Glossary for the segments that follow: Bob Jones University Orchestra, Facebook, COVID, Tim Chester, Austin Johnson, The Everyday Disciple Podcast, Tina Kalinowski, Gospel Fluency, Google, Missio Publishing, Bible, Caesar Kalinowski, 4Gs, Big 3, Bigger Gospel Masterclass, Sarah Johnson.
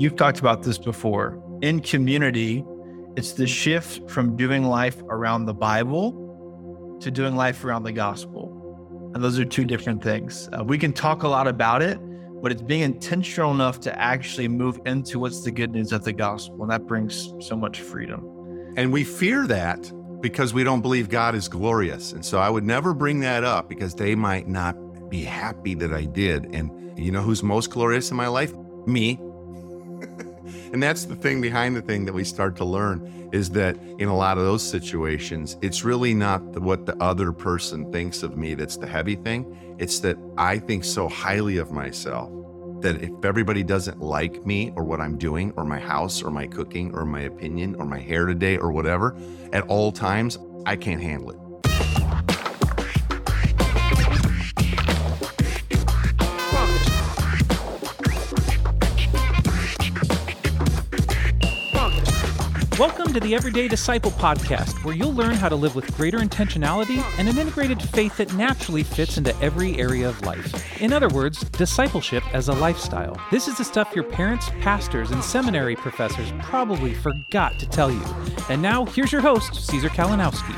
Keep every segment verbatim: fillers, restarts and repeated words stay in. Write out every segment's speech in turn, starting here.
You've talked about this before. In community, it's the shift from doing life around the Bible to doing life around the gospel. And those are two different things. Uh, we can talk a lot about it, but it's being intentional enough to actually move into what's the good news of the gospel. And that brings so much freedom. And we fear that because we don't believe God is glorious. And so I would never bring that up because they might not be happy that I did. And you know who's most glorious in my life? Me. And that's the thing behind the thing that we start to learn is that in a lot of those situations, it's really not the, what the other person thinks of me that's the heavy thing. It's that I think so highly of myself that if everybody doesn't like me or what I'm doing or my house or my cooking or my opinion or my hair today or whatever, at all times, I can't handle it. Welcome to the Everyday Disciple Podcast, where you'll learn how to live with greater intentionality and an integrated faith that naturally fits into every area of life. In other words, discipleship as a lifestyle. This is the stuff your parents, pastors, and seminary professors probably forgot to tell you. And now, here's your host, Caesar Kalinowski.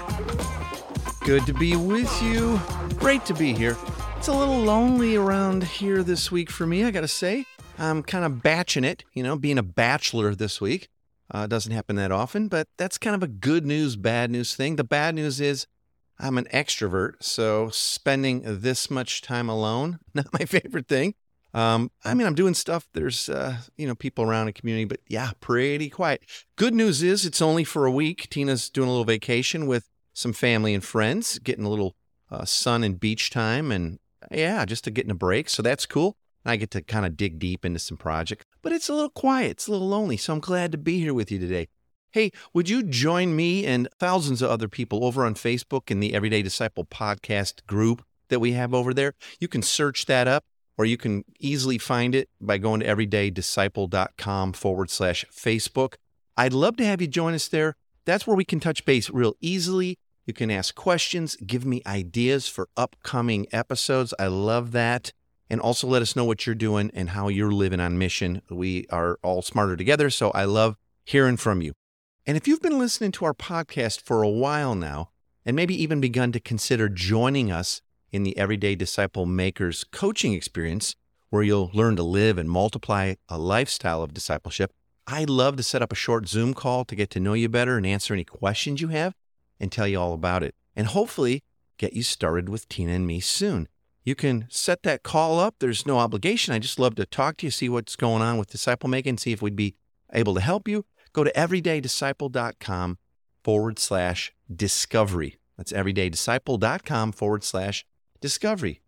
Good to be with you. Great to be here. It's a little lonely around here this week for me, I gotta say. I'm kind of batching it, you know, being a bachelor this week. Uh, doesn't happen that often, but that's kind of a good news, bad news thing. The bad news is I'm an extrovert, so spending this much time alone, not my favorite thing. Um, I mean, I'm doing stuff. There's, uh, you know, people around the community, but yeah, pretty quiet. Good news is it's only for a week. Tina's doing a little vacation with some family and friends, getting a little uh, sun and beach time and yeah, just to getting a break. So that's cool. I get to kind of dig deep into some projects, but it's a little quiet. It's a little lonely. So I'm glad to be here with you today. Hey, would you join me and thousands of other people over on Facebook in the Everyday Disciple Podcast group that we have over there? You can search that up, or you can easily find it by going to everydaydisciple.com forward slash Facebook. I'd love to have you join us there. That's where we can touch base real easily. You can ask questions, give me ideas for upcoming episodes. I love that. And also let us know what you're doing and how you're living on mission. We are all smarter together, so I love hearing from you. And if you've been listening to our podcast for a while now, and maybe even begun to consider joining us in the Everyday Disciple Makers coaching experience, where you'll learn to live and multiply a lifestyle of discipleship, I'd love to set up a short Zoom call to get to know you better and answer any questions you have and tell you all about it. And hopefully get you started with Tina and me soon. You can set that call up. There's no obligation. I just love to talk to you, see what's going on with disciple making, see if we'd be able to help you. Go to everydaydisciple.com forward slash discovery. That's everydaydisciple.com forward slash discovery.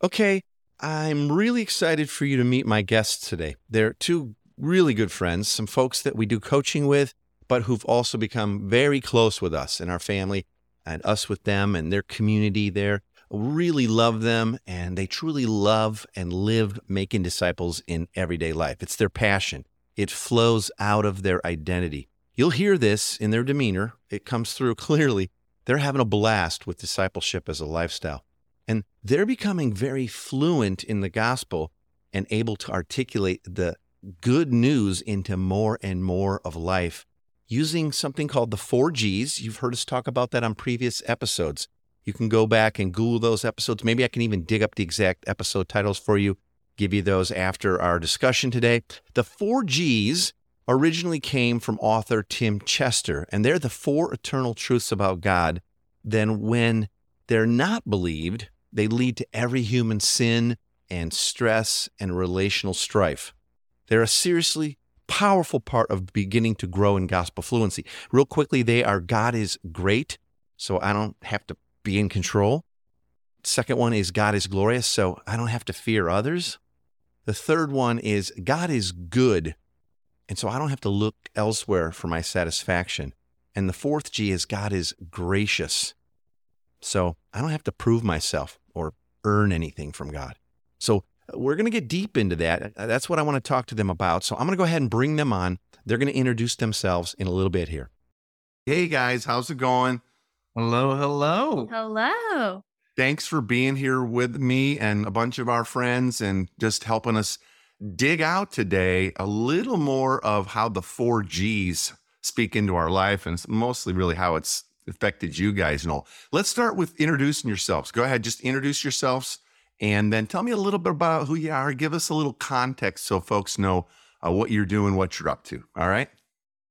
Okay, I'm really excited for you to meet my guests today. They're two really good friends, some folks that we do coaching with, but who've also become very close with us and our family and us with them and their community there. Really love them, and they truly love and live making disciples in everyday life. It's their passion. It flows out of their identity. You'll hear this in their demeanor. It comes through clearly. They're having a blast with discipleship as a lifestyle, and they're becoming very fluent in the gospel and able to articulate the good news into more and more of life using something called the four G's. You've heard us talk about that on previous episodes. You can go back and Google those episodes. Maybe I can even dig up the exact episode titles for you, give you those after our discussion today. The four G's originally came from author Tim Chester, and they're the four eternal truths about God. Then when they're not believed, they lead to every human sin and stress and relational strife. They're a seriously powerful part of beginning to grow in gospel fluency. Real quickly, they are God is great, so I don't have to be in control. Second one is God is glorious, so I don't have to fear others. The third one is God is good, and so I don't have to look elsewhere for my satisfaction. And the fourth G is God is gracious, so I don't have to prove myself or earn anything from God. So we're going to get deep into that. That's what I want to talk to them about. So I'm going to go ahead and bring them on. They're going to introduce themselves in a little bit here. Hey guys, how's it going? Hello, hello. Hello. Thanks for being here with me and a bunch of our friends and just helping us dig out today a little more of how the four Gs speak into our life, and it's mostly really how it's affected you guys and all. Let's start with introducing yourselves. Go ahead, just introduce yourselves, and then tell me a little bit about who you are. Give us a little context so folks know uh, what you're doing, what you're up to. All right?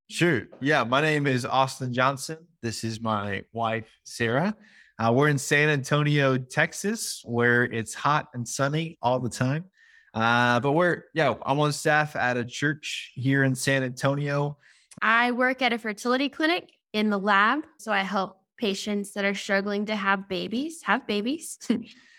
Sure. Yeah, my name is Austin Johnson. This is my wife, Sarah. Uh, we're in San Antonio, Texas, where it's hot and sunny all the time. Uh, but we're, yeah, I'm on staff at a church here in San Antonio. I work at a fertility clinic in the lab. So I help patients that are struggling to have babies, have babies.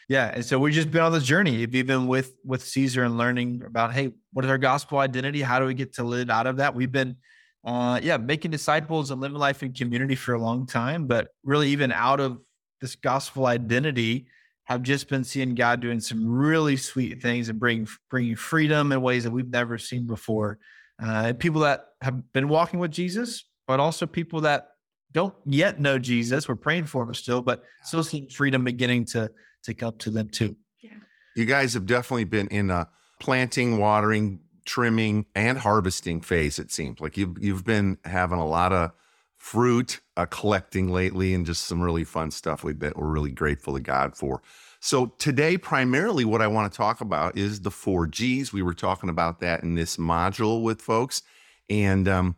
Yeah. And so we've just been on this journey. We've been with, with Caesar and learning about, hey, what is our gospel identity? How do we get to live out of that? We've been, uh, yeah, making disciples and living life in community for a long time, but really even out of this gospel identity, I've just been seeing God doing some really sweet things and bring, bringing freedom in ways that we've never seen before. Uh, people that have been walking with Jesus, but also people that don't yet know Jesus. We're praying for them still, but still seeing freedom beginning to, to come to them too. Yeah. You guys have definitely been in a planting, watering, trimming, and harvesting phase, it seems. Like you've, you've been having a lot of fruit uh, collecting lately, and just some really fun stuff we that we're really grateful to God for. So today, primarily what I want to talk about is the four Gs. We were talking about that in this module with folks. And um,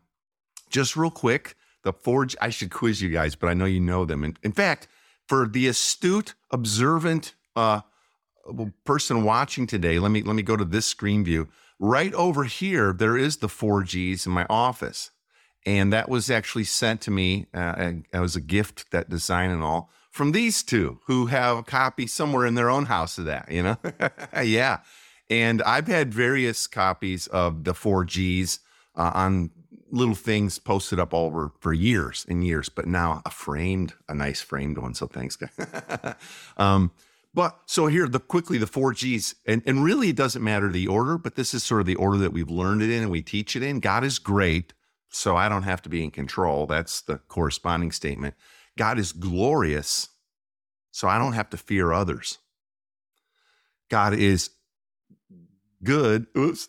just real quick, the four, I should quiz you guys, but I know you know them. And in fact, for the astute, observant uh, person watching today, let me let me go to this screen view. Right over here, there is the four Gs in my office. And that was actually sent to me uh, as a gift, that design and all, from these two who have a copy somewhere in their own house of that, you know? Yeah. And I've had various copies of the four Gs uh, on little things posted up all over for years and years, but now a framed, a nice framed one. So thanks, guys. um, but so here, the quickly, the four Gs, and, and really it doesn't matter the order, but this is sort of the order that we've learned it in and we teach it in. God is great. So I don't have to be in control. That's the corresponding statement. God is glorious, so I don't have to fear others. God is good. Oops.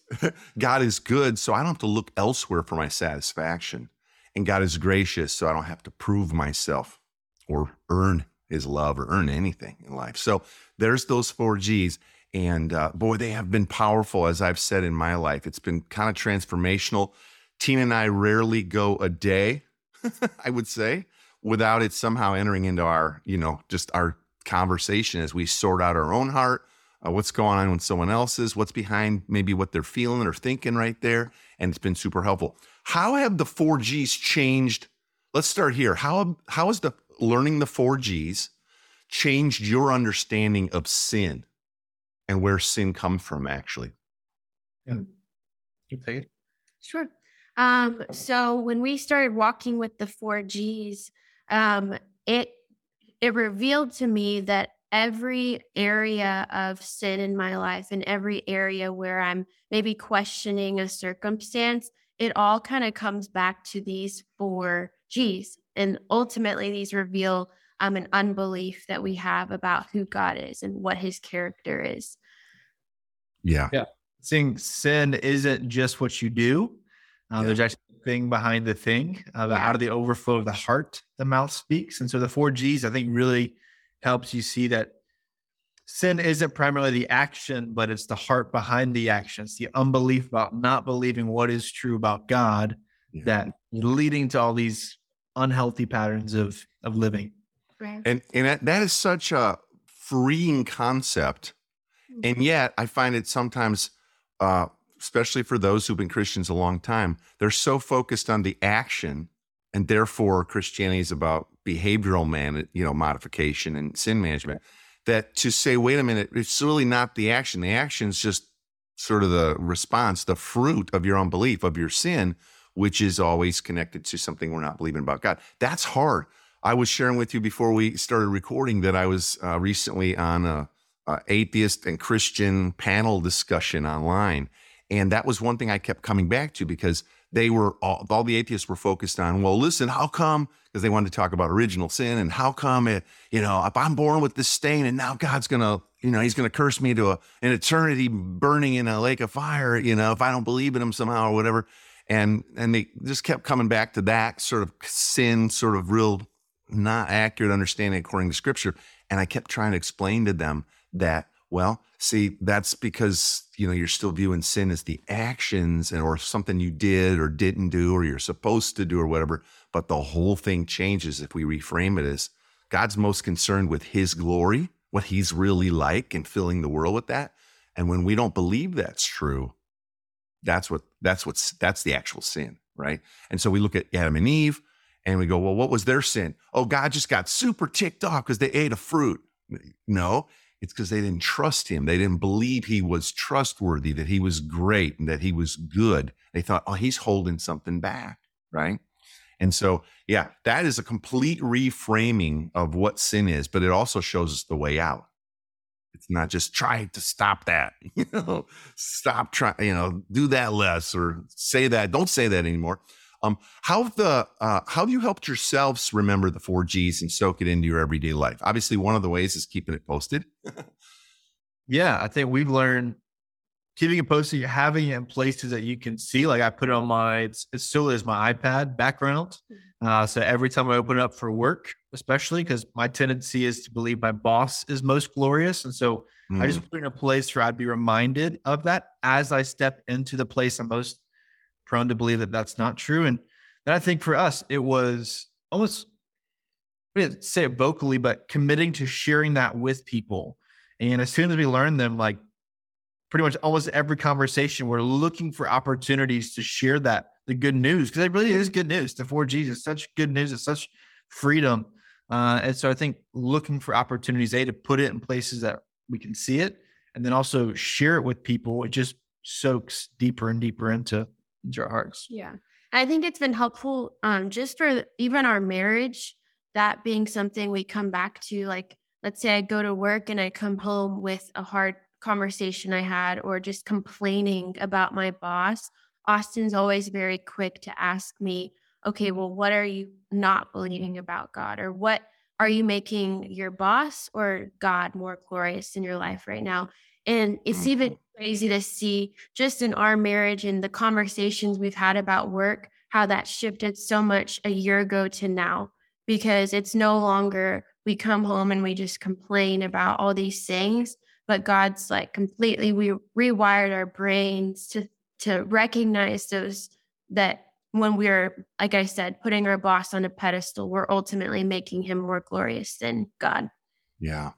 God is good, so I don't have to look elsewhere for my satisfaction. And God is gracious, so I don't have to prove myself or earn his love or earn anything in life. So there's those four Gs. And uh, boy, they have been powerful, as I've said in my life. It's been kind of transformational. Tina and I rarely go a day, I would say, without it somehow entering into our, you know, just our conversation as we sort out our own heart, uh, what's going on with someone else's, what's behind maybe what they're feeling or thinking right there. And it's been super helpful. How have the four Gs changed? Let's start here. How, how has the learning the four Gs changed your understanding of sin and where sin comes from, actually? Yeah. You take it? Sure. Um, so when we started walking with the four Gs, um, it, it revealed to me that every area of sin in my life and every area where I'm maybe questioning a circumstance, it all kind of comes back to these four Gs. And ultimately these reveal, um, an unbelief that we have about who God is and what his character is. Yeah. Yeah. Seeing sin isn't just what you do. Uh, yeah. There's actually a thing behind the thing, uh, the, yeah. out of the overflow of the heart, the mouth speaks. And so the four Gs, I think, really helps you see that sin isn't primarily the action, but it's the heart behind the action. It's the unbelief about not believing what is true about God, yeah. that leading to all these unhealthy patterns of, of living. Right. And, and that, that is such a freeing concept. And yet I find it sometimes... Uh, especially for those who've been Christians a long time, they're so focused on the action, and therefore Christianity is about behavioral man, you know, modification and sin management, that to say, wait a minute, it's really not the action. The action is just sort of the response, the fruit of your unbelief, of your sin, which is always connected to something we're not believing about God. That's hard. I was sharing with you before we started recording that I was uh, recently on a, a atheist and Christian panel discussion online. And that was one thing I kept coming back to, because they were all, all the atheists were focused on, well, listen, how come, because they wanted to talk about original sin, and how come it, you know, if I'm born with this stain and now God's going to, You know, he's going to curse me to a, an eternity burning in a lake of fire, you know, if I don't believe in him somehow or whatever. And and they just kept coming back to that sort of sin, sort of real not accurate understanding according to Scripture. And I kept trying to explain to them that, well, see, that's because, you know, you're still viewing sin as the actions and or something you did or didn't do or you're supposed to do or whatever. But the whole thing changes if we reframe it as God's most concerned with his glory, what he's really like, and filling the world with that. And when we don't believe that's true, That's what, that's what's, that's the actual sin, right? And so we look at Adam and Eve and we go, well, what was their sin? Oh, God just got super ticked off because they ate a fruit. No, it's because they didn't trust him. They didn't believe he was trustworthy, that he was great and that he was good. They thought, oh, he's holding something back, right? And so, yeah, that is a complete reframing of what sin is, but it also shows us the way out. It's not just try to stop that, you know, stop trying, you know, do that less or say that. Don't say that anymore. Um, how the uh, how have you helped yourselves remember the four Gs and soak it into your everyday life? Obviously, one of the ways is keeping it posted. Yeah, I think we've learned keeping it posted, having it in places that you can see. Like I put it on my, it's, it still is my iPad background. Uh, so every time I open up for work, especially because my tendency is to believe my boss is most glorious. And so mm. I just put in a place where I'd be reminded of that as I step into the place I'm most prone to believe that that's not true. And then I think for us, it was almost, I didn't say it vocally, but committing to sharing that with people. And as soon as we learn them, like pretty much almost every conversation, we're looking for opportunities to share that, the good news, because it really is good news. The four Gs is such good news. It's such freedom. Uh, and so I think looking for opportunities, A, to put it in places that we can see it, and then also share it with people. It just soaks deeper and deeper into, into our hearts. Yeah. I think it's been helpful um, just for even our marriage, that being something we come back to. Like, let's say I go to work and I come home with a hard conversation I had or just complaining about my boss. Austin's always very quick to ask me, okay, well, what are you not believing about God? Or what are you making your boss or God more glorious in your life right now? And it's even crazy to see just in our marriage and the conversations we've had about work, how that shifted so much a year ago to now, because it's no longer we come home and we just complain about all these things, but God's like completely, we rewired our brains to, to recognize those that when we're, like I said, putting our boss on a pedestal, we're ultimately making him more glorious than God. Yeah.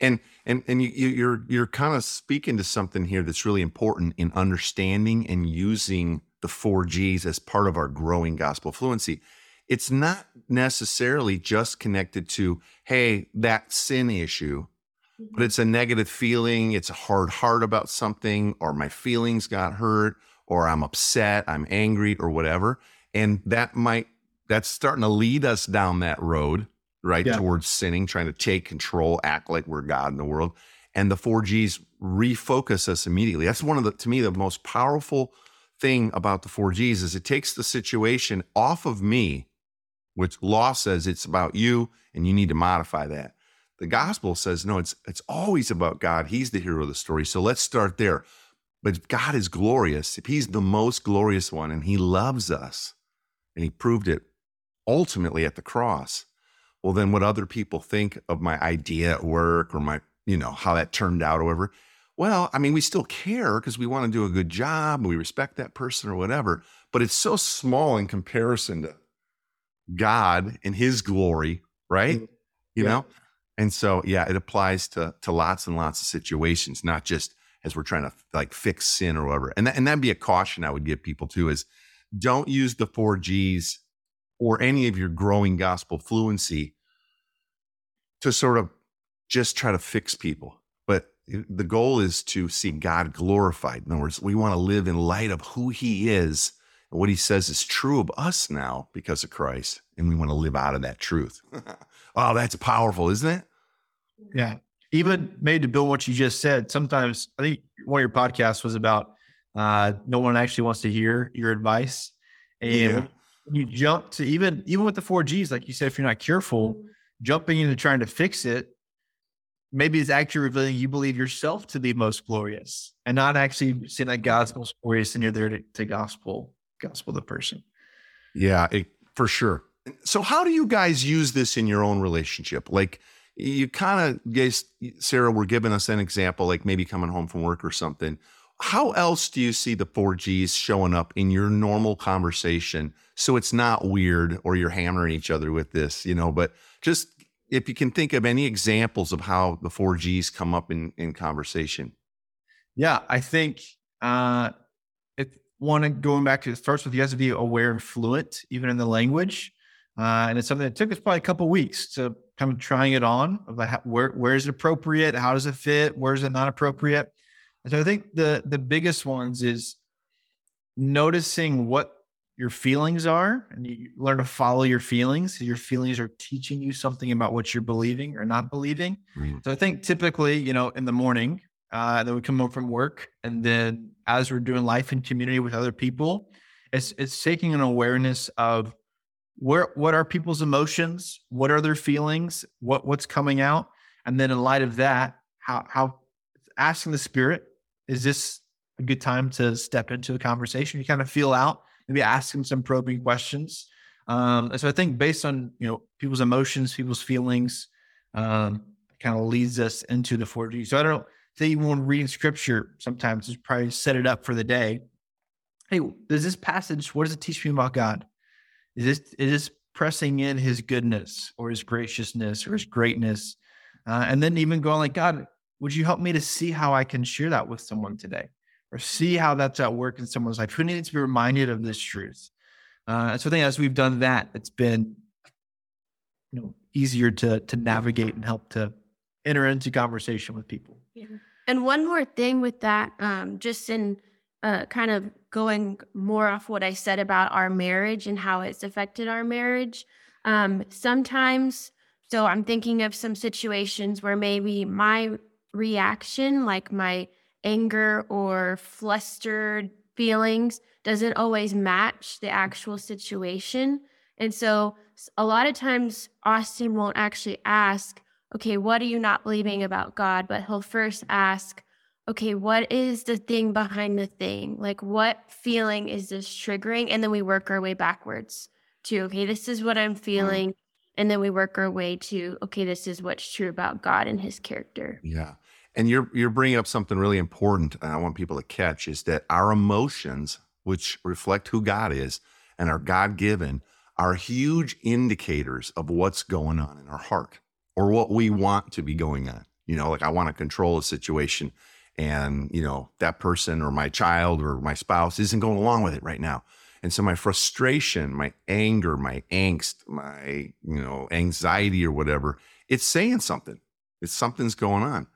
And and and you, you're you're kind of speaking to something here that's really important in understanding and using the four Gs as part of our growing gospel fluency. It's not necessarily just connected to, hey, that sin issue, mm-hmm. but it's a negative feeling. It's a hard heart about something, or my feelings got hurt, or I'm upset, I'm angry, or whatever. And that might, that's starting to lead us down that road, right? Yeah. Towards sinning, trying to take control, act like we're God in the world. And the four Gs refocus us immediately. That's one of the, to me, the most powerful thing about the four Gs is it takes the situation off of me, which law says it's about you and you need to modify that. The gospel says, no, it's it's always about God. He's the hero of the story. So let's start there. But God is glorious. If he's the most glorious one and he loves us and he proved it ultimately at the cross, well, then what other people think of my idea at work or my, you know, how that turned out or whatever. Well, I mean, we still care because we want to do a good job and we respect that person or whatever, but it's so small in comparison to God and his glory, right? You yeah. know? And so, yeah, it applies to, to lots and lots of situations, not just as we're trying to like fix sin or whatever. And, that, and that'd be a caution I would give people too is don't use the four Gs or any of your growing gospel fluency to sort of just try to fix people. But the goal is to see God glorified. In other words, we want to live in light of who he is and what he says is true of us now because of Christ. And we want to live out of that truth. Oh, that's powerful, isn't it? Yeah. Even made to build what you just said. Sometimes I think one of your podcasts was about uh, no one actually wants to hear your advice. And yeah. you jump to even, even with the four Gs, like you said, if you're not careful, jumping into trying to fix it, maybe it's actually revealing you believe yourself to be most glorious and not actually seeing that God's most glorious and you're there to, to gospel, gospel the person. Yeah, it, for sure. So how do you guys use this in your own relationship? Like you kind of, guys, Sarah, were giving us an example, like maybe coming home from work or something. How else do you see the four Gs showing up in your normal conversation? So it's not weird or you're hammering each other with this, you know, but just if you can think of any examples of how the four Gs come up in, in conversation. Yeah, I think uh, it, one, going back to it starts with you have to be aware and fluent, even in the language. Uh, and it's something that took us probably a couple of weeks to kind of trying it on. Of like how, where, where is it appropriate? How does it fit? Where is it not appropriate? So I think the the biggest ones is noticing what your feelings are, and you learn to follow your feelings. Your feelings are teaching you something about what you're believing or not believing. Mm-hmm. So I think typically, you know, in the morning, uh, then we come home from work, and then as we're doing life in community with other people, it's it's taking an awareness of where what are people's emotions, what are their feelings, what what's coming out, and then in light of that, how how. asking the Spirit, is this a good time to step into a conversation? You kind of feel out, maybe ask them some probing questions. Um, and so I think based on, you know, people's emotions, people's feelings, um, kind of leads us into the four Gs. So I don't think even when reading scripture, sometimes it's probably set it up for the day. Hey, does this passage, what does it teach me about God? Is this, is this pressing in his goodness or his graciousness or his greatness? Uh, and then even going like, God, would you help me to see how I can share that with someone today, or see how that's at work in someone's life? Who needs to be reminded of this truth? Uh, so I think as we've done that, it's been, you know, easier to to navigate and help to enter into conversation with people. Yeah. And one more thing with that, um, just in uh, kind of going more off what I said about our marriage and how it's affected our marriage. Um, sometimes, so I'm thinking of some situations where maybe my reaction, like my anger or flustered feelings, doesn't always match the actual situation. And so a lot of times Austin won't actually ask, okay, what are you not believing about God? But he'll first ask, okay, what is the thing behind the thing? Like, what feeling is this triggering? And then we work our way backwards to, okay, this is what I'm feeling. Mm-hmm. And then we work our way to, okay, this is what's true about God and his character. Yeah. And you're you're bringing up something really important, and I want people to catch, is that our emotions, which reflect who God is and are God-given, are huge indicators of what's going on in our heart or what we want to be going on. You know, like I want to control a situation and, you know, that person or my child or my spouse isn't going along with it right now. And so my frustration, my anger, my angst, my, you know, anxiety or whatever, it's saying something. It's something's going on.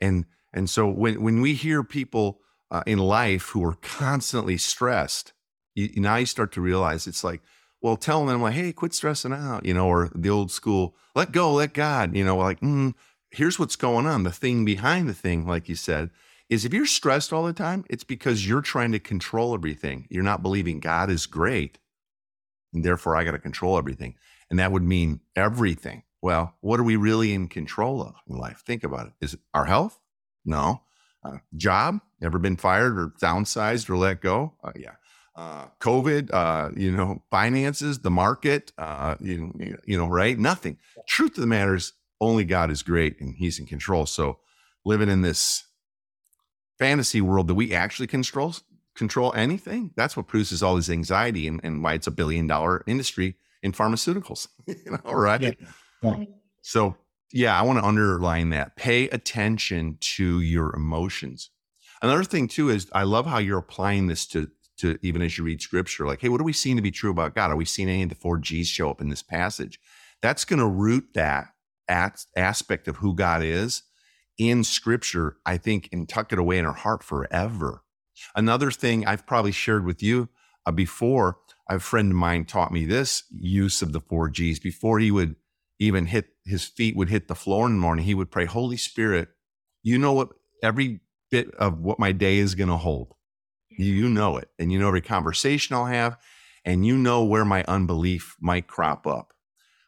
And and so when, when we hear people uh, in life who are constantly stressed, you, now you start to realize it's like, well, telling them like, hey, quit stressing out, you know, or the old school, let go, let God, you know, like, mm, here's what's going on. The thing behind the thing, like you said, is if you're stressed all the time, it's because you're trying to control everything. You're not believing God is great, and therefore I got to control everything. And that would mean everything. Well, what are we really in control of in life? Think about it. Is it our health? No. Uh, job? Never been fired or downsized or let go? Uh, yeah. Uh, COVID, uh, you know, finances, the market, uh, you, you know, right? Nothing. Truth of the matter is only God is great and he's in control. So living in this fantasy world that we actually control control anything, that's what produces all this anxiety and, and why it's a billion dollar industry in pharmaceuticals. You know, right? Yeah. Yeah. So yeah, I want to underline that. Pay attention to your emotions. Another thing too is I love how you're applying this to, to even as you read scripture, like, hey, what are we seeing to be true about God? Are we seeing any of the four G's show up in this passage? That's going to root that at, aspect of who God is in scripture, I think, and tuck it away in our heart forever. Another thing I've probably shared with you uh, before, a friend of mine taught me this use of the four G's. Before he would even hit, his feet would hit the floor in the morning, he would pray, Holy Spirit, you know what every bit of what my day is going to hold. You know it. And you know every conversation I'll have, and you know where my unbelief might crop up.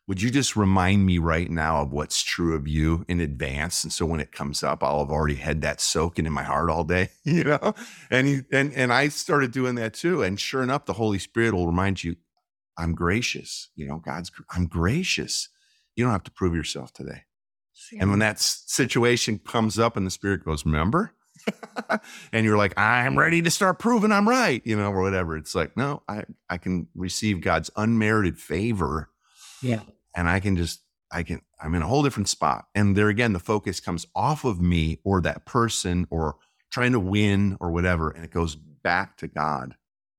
would you just remind me right now of what's true of you in advance? And so when it comes up, I'll have already had that soaking in my heart all day, you know? And he, and and I started doing that too. And sure enough, the Holy Spirit will remind you, I'm gracious. You know, God's, I'm gracious. You don't have to prove yourself today. Yeah. And when that situation comes up and the Spirit goes, remember? And you're like, I'm ready to start proving I'm right, you know, or whatever. It's like, no, I, I can receive God's unmerited favor. Yeah. And I can just, I can, I'm in a whole different spot. And there again, the focus comes off of me or that person or trying to win or whatever. And it goes back to God.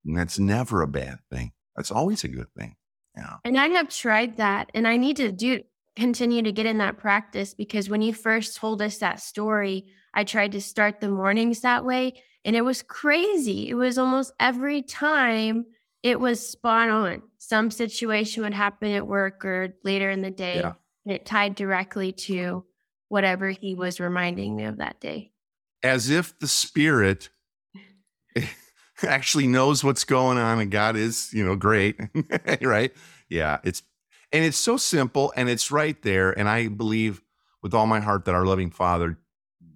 And that's never a bad thing. That's always a good thing. Yeah. And I have tried that, and I need to do continue to get in that practice, because when you first told us that story, I tried to start the mornings that way, and it was crazy. It was almost every time it was spot on. Some situation would happen at work or later in the day, yeah. and it tied directly to whatever he was reminding me of that day. As if the Spirit actually knows what's going on, and God is, you know, great, right? Yeah, it's and it's so simple, and it's right there. And I believe with all my heart that our loving Father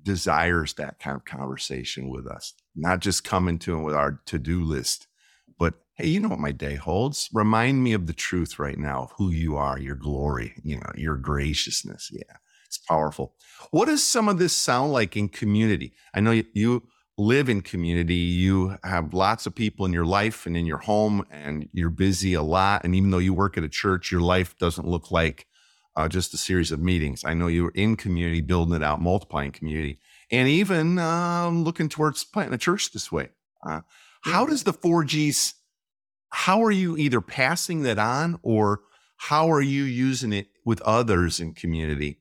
desires that kind of conversation with us, not just coming to him with our to-do list, but hey, you know what my day holds? Remind me of the truth right now of who you are, your glory, you know, your graciousness. Yeah, it's powerful. What does some of this sound like in community? I know you, you live in community, you have lots of people in your life and in your home, and you're busy a lot. And even though you work at a church, your life doesn't look like uh, just a series of meetings. I know you were in community, building it out, multiplying community, and even uh, looking towards planting a church this way. Uh, how does the four Gs, how are you either passing that on, or how are you using it with others in community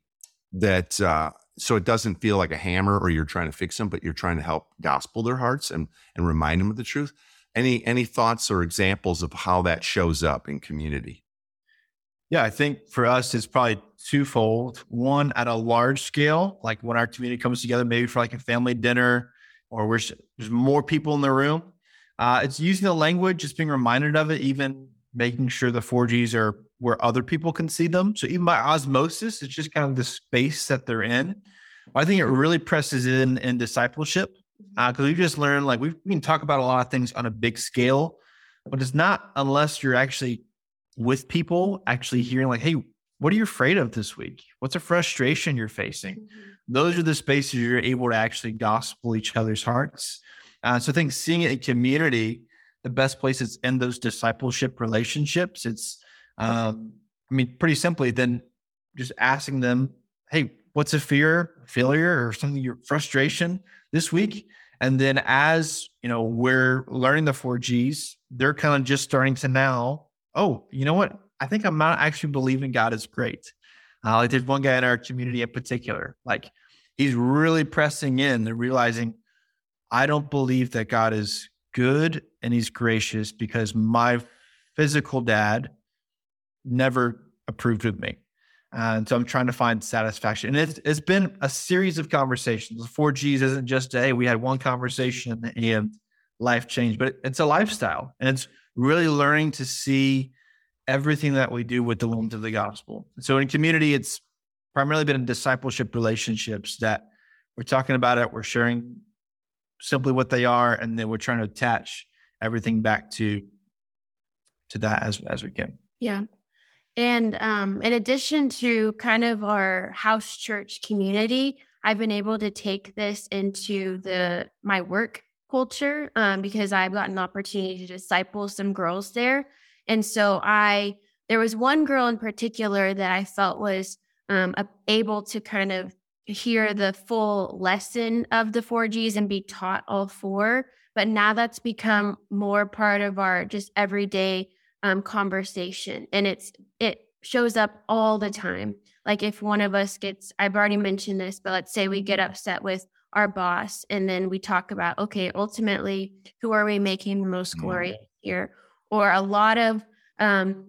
that, uh, so it doesn't feel like a hammer or you're trying to fix them, but you're trying to help gospel their hearts and, and remind them of the truth. Any, any thoughts or examples of how that shows up in community? Yeah, I think for us, it's probably twofold. One, at a large scale, like when our community comes together, maybe for like a family dinner, or we're, there's more people in the room. Uh, it's using the language, just being reminded of it, even making sure the four Gs are where other people can see them. So even by osmosis, it's just kind of the space that they're in. I think it really presses in in discipleship, because uh, we've just learned, like we've, we can talk about a lot of things on a big scale, but it's not unless you're actually with people, actually hearing like, hey, what are you afraid of this week? What's a frustration you're facing? Those are the spaces you're able to actually gospel each other's hearts. Uh, so I think seeing it in community, the best place is in those discipleship relationships. It's, Um, I mean, pretty simply, then just asking them, hey, what's a fear, failure, or something, your frustration this week? And then as, you know, we're learning the four Gs, they're kind of just starting to now, oh, you know what? I think I'm not actually believing God is great. Uh, like there's one guy in our community in particular, like he's really pressing in and realizing, I don't believe that God is good and he's gracious because my physical dad never approved of me. Uh, and so I'm trying to find satisfaction. And it's, it's been a series of conversations. The four Gs isn't just, hey, we had one conversation and life changed, but it's a lifestyle. And it's really learning to see everything that we do with the lens of the gospel. So in community, it's primarily been in discipleship relationships that we're talking about it. We're sharing simply what they are, and then we're trying to attach everything back to, to that as, as we can. Yeah. And um, in addition to kind of our house church community, I've been able to take this into the my work culture um, because I've gotten the opportunity to disciple some girls there. And so I there was one girl in particular that I felt was um, able to kind of hear the full lesson of the four Gs and be taught all four. But now that's become more part of our just everyday um, conversation. And it's, it shows up all the time. Like if one of us gets, I've already mentioned this, but let's say we get upset with our boss, and then we talk about, okay, ultimately, who are we making the most glory here? Or a lot of, um,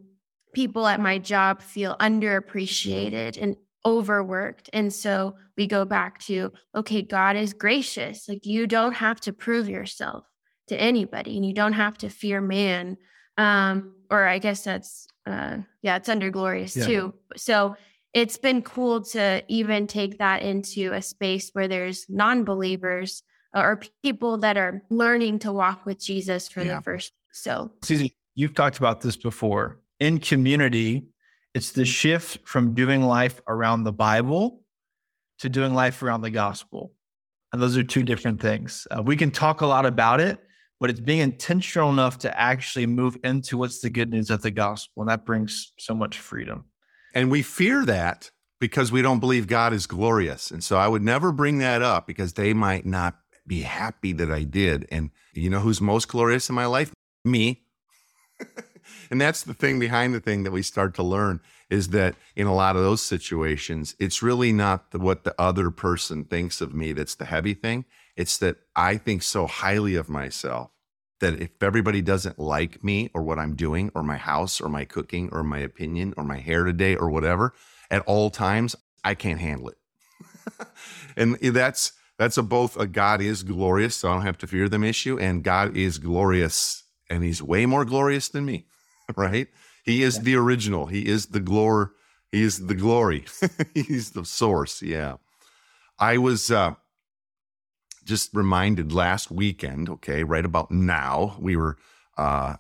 people at my job feel underappreciated and overworked. And so we go back to, okay, God is gracious. Like you don't have to prove yourself to anybody, and you don't have to fear man. Um, or I guess that's, uh, yeah, it's under glorious yeah. too. So it's been cool to even take that into a space where there's non-believers or people that are learning to walk with Jesus for yeah. the first. So Caesar, you've talked about this before. In community, it's the shift from doing life around the Bible to doing life around the gospel. And those are two different things. Uh, we can talk a lot about it, but it's being intentional enough to actually move into what's the good news of the gospel. And that brings so much freedom. And we fear that because we don't believe God is glorious. And so I would never bring that up because they might not be happy that I did. And you know who's most glorious in my life? Me. And that's the thing behind the thing that we start to learn is that in a lot of those situations, it's really not the, what the other person thinks of me that's the heavy thing. It's that I think so highly of myself that if everybody doesn't like me or what I'm doing or my house or my cooking or my opinion or my hair today or whatever, at all times, I can't handle it. And that's that's a both a God is glorious, so I don't have to fear them issue, and God is glorious, and he's way more glorious than me. Right? He is the original. He is the glor. He is the glory. He's the source. Yeah. I was uh, just reminded last weekend, okay, right about now, we were uh,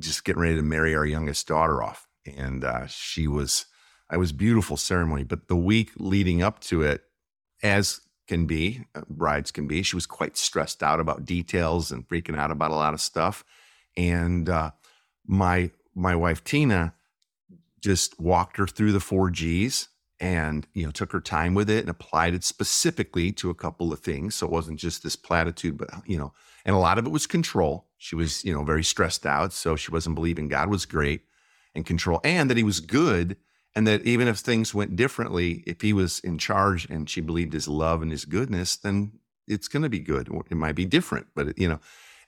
just getting ready to marry our youngest daughter off. And uh, she was, I was beautiful ceremony, but the week leading up to it, as can be, uh, brides can be, she was quite stressed out about details and freaking out about a lot of stuff. And uh, my My wife, Tina, just walked her through the four Gs and, you know, took her time with it and applied it specifically to a couple of things. So it wasn't just this platitude, but, you know, and a lot of it was control. She was, you know, very stressed out. So she wasn't believing God was great and control and that he was good. And that even if things went differently, if he was in charge and she believed his love and his goodness, then it's going to be good. It might be different, but, it, you know,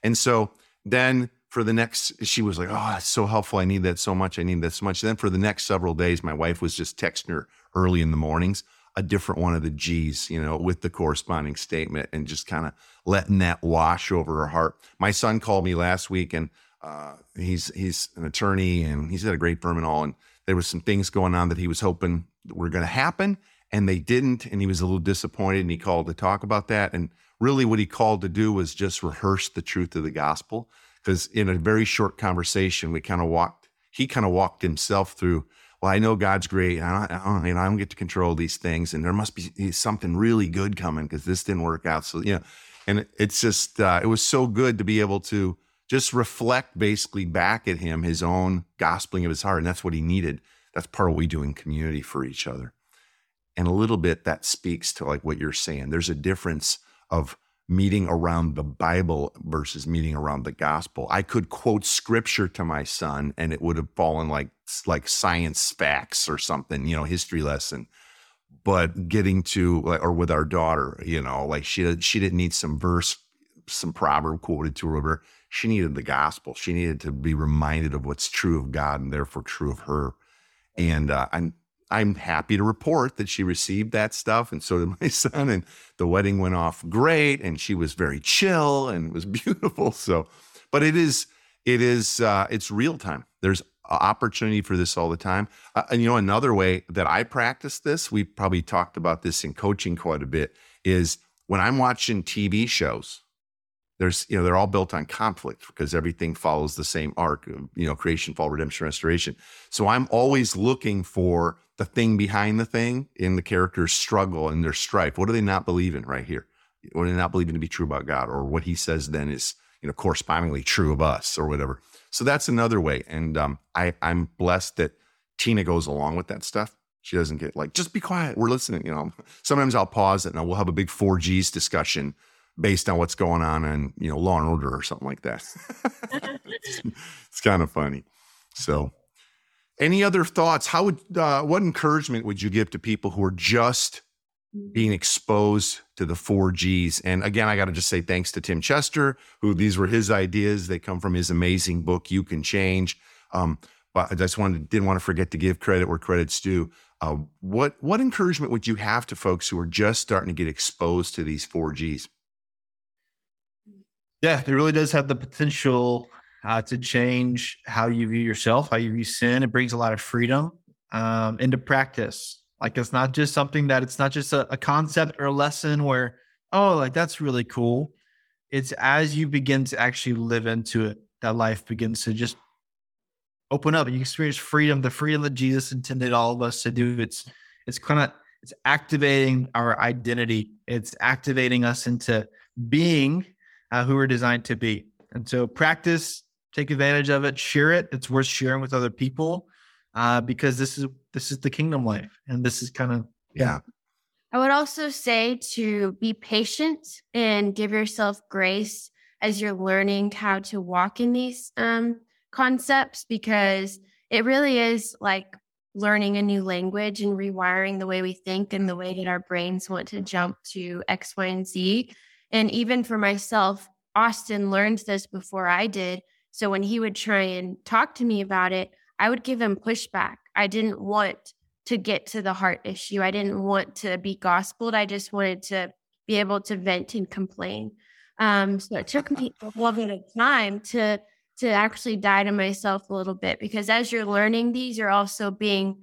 and so then for the next, she was like, oh, that's so helpful. I need that so much. I need that so much. Then for the next several days, my wife was just texting her early in the mornings, a different one of the G's, you know, with the corresponding statement and just kind of letting that wash over her heart. My son called me last week and uh, he's he's an attorney and he's at a great firm and all. And there was some things going on that he was hoping were going to happen and they didn't. And he was a little disappointed and he called to talk about that. And really what he called to do was just rehearse the truth of the gospel. Because in a very short conversation, we kind of walked, he kind of walked himself through, well, I know God's great. And I, don't, I, don't, you know, I don't get to control these things. And there must be something really good coming because this didn't work out. So, you know, and it, it's just, uh, it was so good to be able to just reflect basically back at him, his own gospeling of his heart. And that's what he needed. That's part of what we do in community for each other. And a little bit that speaks to like what you're saying. There's a difference of meeting around the Bible versus meeting around the gospel. I could quote scripture to my son and it would have fallen like, like science facts or something, you know, history lesson, but getting to, or with our daughter, you know, like she, she didn't need some verse, some proverb quoted to her. She needed the gospel. She needed to be reminded of what's true of God and therefore true of her. And uh, I'm, I'm happy to report that she received that stuff. And so did my son, and the wedding went off great. And she was very chill and it was beautiful. So, but it is, it is, uh, it's real time. There's opportunity for this all the time. Uh, and you know, another way that I practice this, we probably talked about this in coaching quite a bit, is when I'm watching T V shows, there's, you know, they're all built on conflict because everything follows the same arc, you know, creation, fall, redemption, restoration. So I'm always looking for the thing behind the thing in the character's struggle and their strife. What do they not believe in right here? What are they not believing to be true about God, or what he says then is, you know, correspondingly true of us or whatever. So that's another way. And um, I, I'm blessed that Tina goes along with that stuff. She doesn't get like, just be quiet, we're listening. You know, sometimes I'll pause it and we'll have a big four Gs discussion based on what's going on in, you know, Law and Order or something like that. it's, it's kind of funny. So any other thoughts? How would, uh, what encouragement would you give to people who are just being exposed to the four Gs? And again, I got to just say thanks to Tim Chester, who these were his ideas. They come from his amazing book, You Can Change. Um, but I just wanted, didn't want to forget to give credit where credit's due. Uh, what, what encouragement would you have to folks who are just starting to get exposed to these four Gs? Yeah, it really does have the potential uh, to change how you view yourself, how you view sin. It brings a lot of freedom um, into practice. Like it's not just something that it's not just a, a concept or a lesson where, oh, like that's really cool. It's as you begin to actually live into it, that life begins to just open up and you experience freedom, the freedom that Jesus intended all of us to do. It's, it's kind of, it's activating our identity. It's activating us into being uh, who we're designed to be. And so practice, take advantage of it, share it. It's worth sharing with other people uh, because this is, this is the kingdom life. And this is kind of, yeah. I would also say to be patient and give yourself grace as you're learning how to walk in these um, concepts, because it really is like learning a new language and rewiring the way we think and the way that our brains want to jump to X, Y, and Z. And even for myself, Austin learned this before I did. So when he would try and talk to me about it, I would give him pushback. I didn't want to get to the heart issue. I didn't want to be gospeled. I just wanted to be able to vent and complain. Um, so it took me a little bit of time to to actually die to myself a little bit, because as you're learning these, you're also being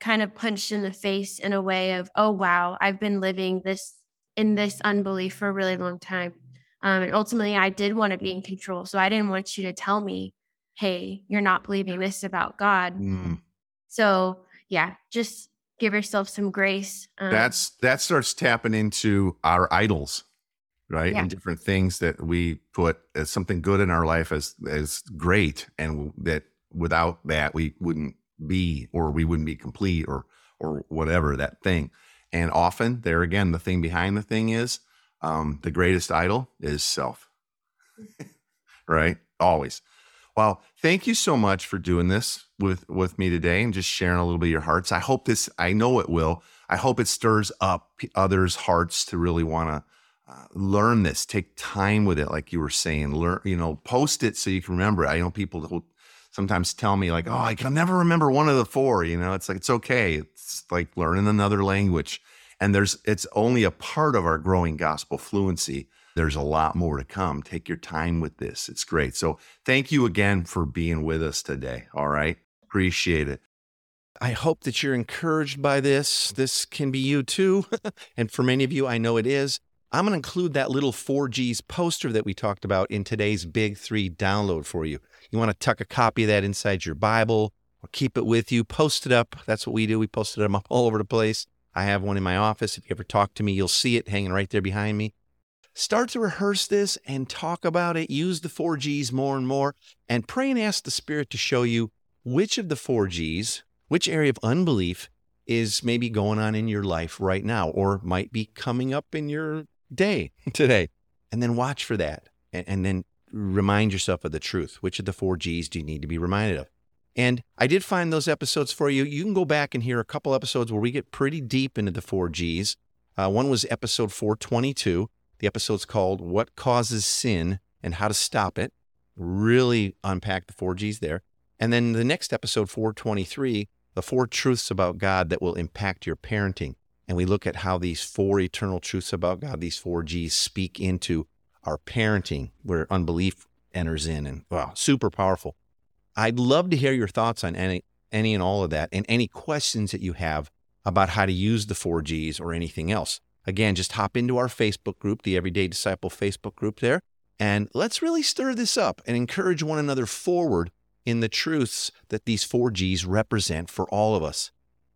kind of punched in the face in a way of, oh, wow, I've been living this in this unbelief for a really long time. Um, and ultimately, I did want to be in control. So I didn't want you to tell me, hey, you're not believing this about God. Mm. So yeah, just give yourself some grace. Um, That's that starts tapping into our idols, right? Yeah. And different things that we put as something good in our life as as great, and that without that we wouldn't be, or we wouldn't be complete, or or whatever that thing. And often there again, the thing behind the thing is um, the greatest idol is self, right? Always. Well, thank you so much for doing this with, with me today and just sharing a little bit of your hearts. I hope this, I know it will. I hope it stirs up others' hearts to really want to uh, learn this, take time with it. Like you were saying, learn, you know, post it so you can remember it. I know people who sometimes tell me like, oh, I can never remember one of the four, you know, it's like, it's okay. It's like learning another language. And there's, it's only a part of our growing gospel fluency. There's a lot more to come. Take your time with this. It's great. So thank you again for being with us today. All right. Appreciate it. I hope that you're encouraged by this. This can be you too. And for many of you, I know it is. I'm going to include that little four G's poster that we talked about in today's Big Three download for you. You want to tuck a copy of that inside your Bible or keep it with you. Post it up. That's what we do. We posted them all over the place. I have one in my office. If you ever talk to me, you'll see it hanging right there behind me. Start to rehearse this and talk about it. Use the four G's more and more, and pray and ask the Spirit to show you which of the four G's, which area of unbelief is maybe going on in your life right now, or might be coming up in your day today. And then watch for that, and, and then remind yourself of the truth. Which of the four G's do you need to be reminded of? And I did find those episodes for you. You can go back and hear a couple episodes where we get pretty deep into the four G's. Uh, one was episode four twenty-two. The episode's called What Causes Sin and How to Stop It. Really unpack the four G's there. And then the next episode, four twenty-three, the four truths about God that will impact your parenting. And we look at how these four eternal truths about God, these four G's, speak into our parenting, where unbelief enters in. And wow, super powerful. I'd love to hear your thoughts on any, any and all of that, and any questions that you have about how to use the four G's or anything else. Again, just hop into our Facebook group, the Everyday Disciple Facebook group there, and let's really stir this up and encourage one another forward in the truths that these four G's represent for all of us.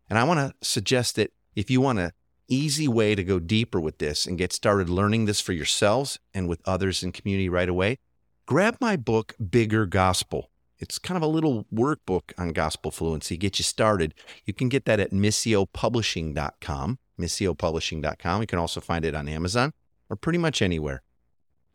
And I want to suggest that if you want an easy way to go deeper with this and get started learning this for yourselves and with others in community right away, grab my book, Bigger Gospel. It's kind of a little workbook on gospel fluency, get you started. You can get that at missio publishing dot com. missio publishing dot com. You can also find it on Amazon or pretty much anywhere.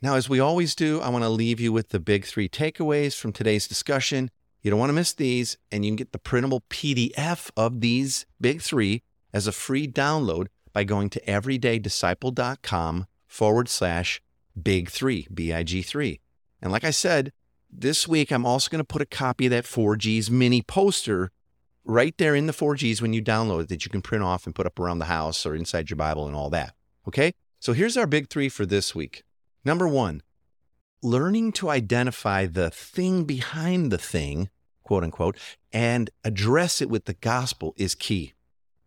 Now, as we always do, I want to leave you with the big three takeaways from today's discussion. You don't want to miss these, and you can get the printable P D F of these big three as a free download by going to everydaydisciple.com forward slash big three, B I G three. And like I said, this week, I'm also going to put a copy of that four G's mini poster right there in the four G's when you download it, that you can print off and put up around the house or inside your Bible and all that. Okay? So here's our big three for this week. Number one, learning to identify the thing behind the thing, quote unquote, and address it with the gospel is key.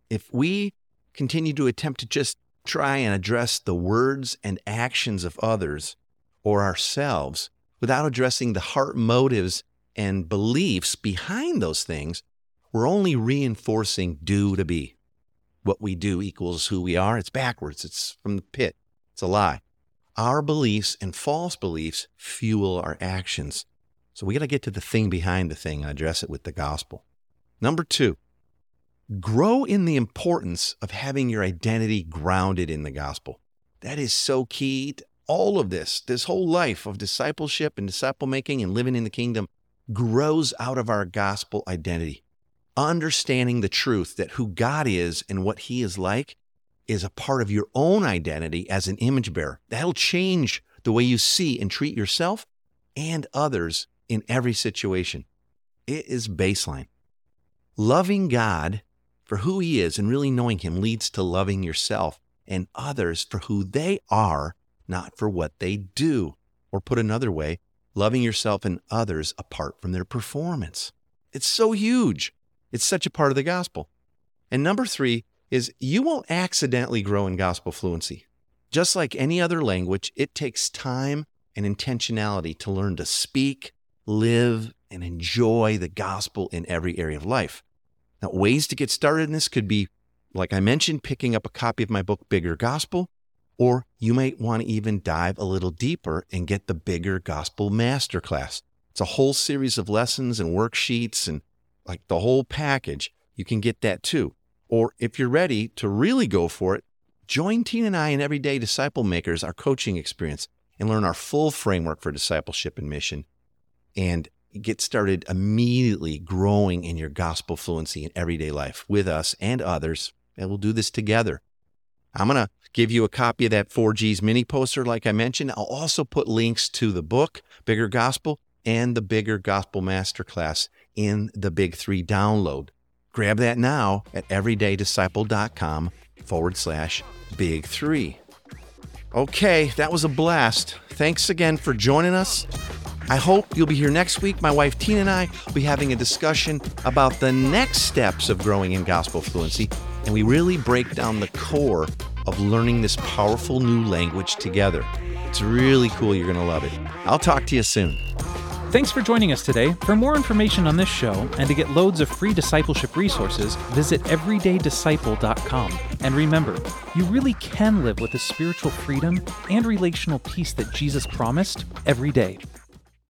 If we continue to attempt to just try and address the words and actions of others or ourselves without addressing the heart motives and beliefs behind those things, we're only reinforcing do to be. What we do equals who we are. It's backwards. It's from the pit. It's a lie. Our beliefs and false beliefs fuel our actions. So we got to get to the thing behind the thing and address it with the gospel. Number two, grow in the importance of having your identity grounded in the gospel. That is so key to all of this. This whole life of discipleship and disciple making and living in the kingdom grows out of our gospel identity. Understanding the truth that who God is and what he is like is a part of your own identity as an image bearer. That'll change the way you see and treat yourself and others in every situation. It is baseline. Loving God for who he is and really knowing him leads to loving yourself and others for who they are, not for what they do. Or put another way, loving yourself and others apart from their performance. It's so huge. It's such a part of the gospel. And number three is you won't accidentally grow in gospel fluency. Just like any other language, it takes time and intentionality to learn to speak, live, and enjoy the gospel in every area of life. Now, ways to get started in this could be, like I mentioned, picking up a copy of my book, Bigger Gospel, or you might want to even dive a little deeper and get the Bigger Gospel Masterclass. It's a whole series of lessons and worksheets and like the whole package, you can get that too. Or if you're ready to really go for it, join Tina and I in Everyday Disciple Makers, our coaching experience, and learn our full framework for discipleship and mission. And get started immediately growing in your gospel fluency in everyday life with us and others. And we'll do this together. I'm going to give you a copy of that four G's mini poster, like I mentioned. I'll also put links to the book, Bigger Gospel, and the Bigger Gospel Masterclass in the Big three download. Grab that now at everydaydisciple.com forward slash Big three. Okay, that was a blast. Thanks again for joining us. I hope you'll be here next week. My wife Tina and I will be having a discussion about the next steps of growing in gospel fluency, and we really break down the core of learning this powerful new language together. It's really cool. You're going to love it. I'll talk to you soon. Thanks for joining us today. For more information on this show and to get loads of free discipleship resources, visit everyday disciple dot com. And remember, you really can live with the spiritual freedom and relational peace that Jesus promised every day.